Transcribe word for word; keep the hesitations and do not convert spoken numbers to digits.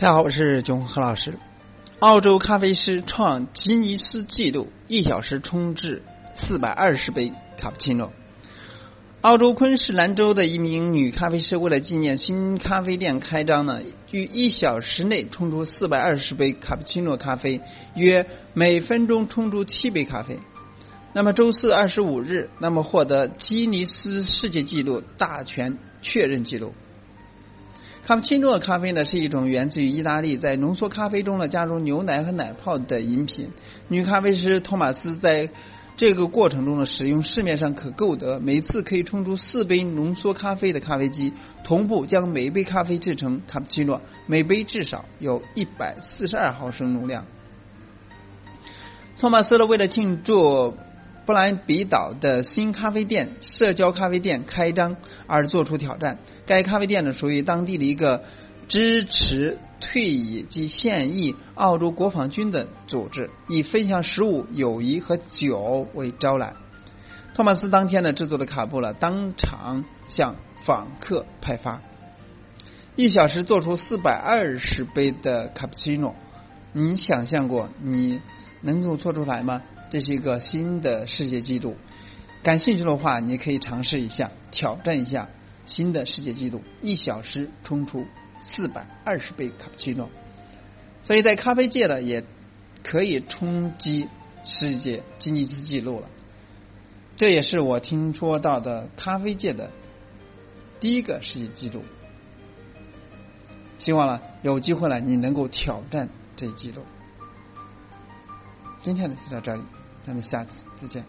大家好，我是囧何老师。澳洲咖啡师创吉尼斯纪录，一小时冲制四百二十杯卡布奇诺。澳洲昆士兰州的一名女咖啡师为了纪念新咖啡店开张呢，于一小时内冲出四百二十杯卡布奇诺咖啡，约每分钟冲出七杯咖啡。那么周四二十五日，那么获得吉尼斯世界纪录大全确认纪录。卡布奇诺咖啡呢是一种源自于意大利，在浓缩咖啡中呢加入牛奶和奶泡的饮品。女咖啡师托马斯在这个过程中呢使用市面上可购得每次可以冲出四杯浓缩咖啡的咖啡机，同步将每杯咖啡制成卡布奇诺，每杯至少有一百四十二毫升容量。托马斯呢为了庆祝布兰比岛的新咖啡店社交咖啡店开张而做出挑战。该咖啡店呢属于当地的一个支持退役及现役澳洲国防军的组织，以分享食物、友谊和酒为招揽。托马斯当天呢制作的卡布了当场向访客派发，一小时做出四百二十杯的卡布奇诺。你想象过你能够做出来吗？这是一个新的世界纪录，感兴趣的话你可以尝试一下，挑战一下新的世界纪录，一小时冲出四百二十杯卡布奇诺。所以在咖啡界呢也可以冲击世界吉尼斯纪录了。这也是我听说到的咖啡界的第一个世界纪录，希望呢有机会呢你能够挑战这一纪录。今天的就到这里，咱们下次再见。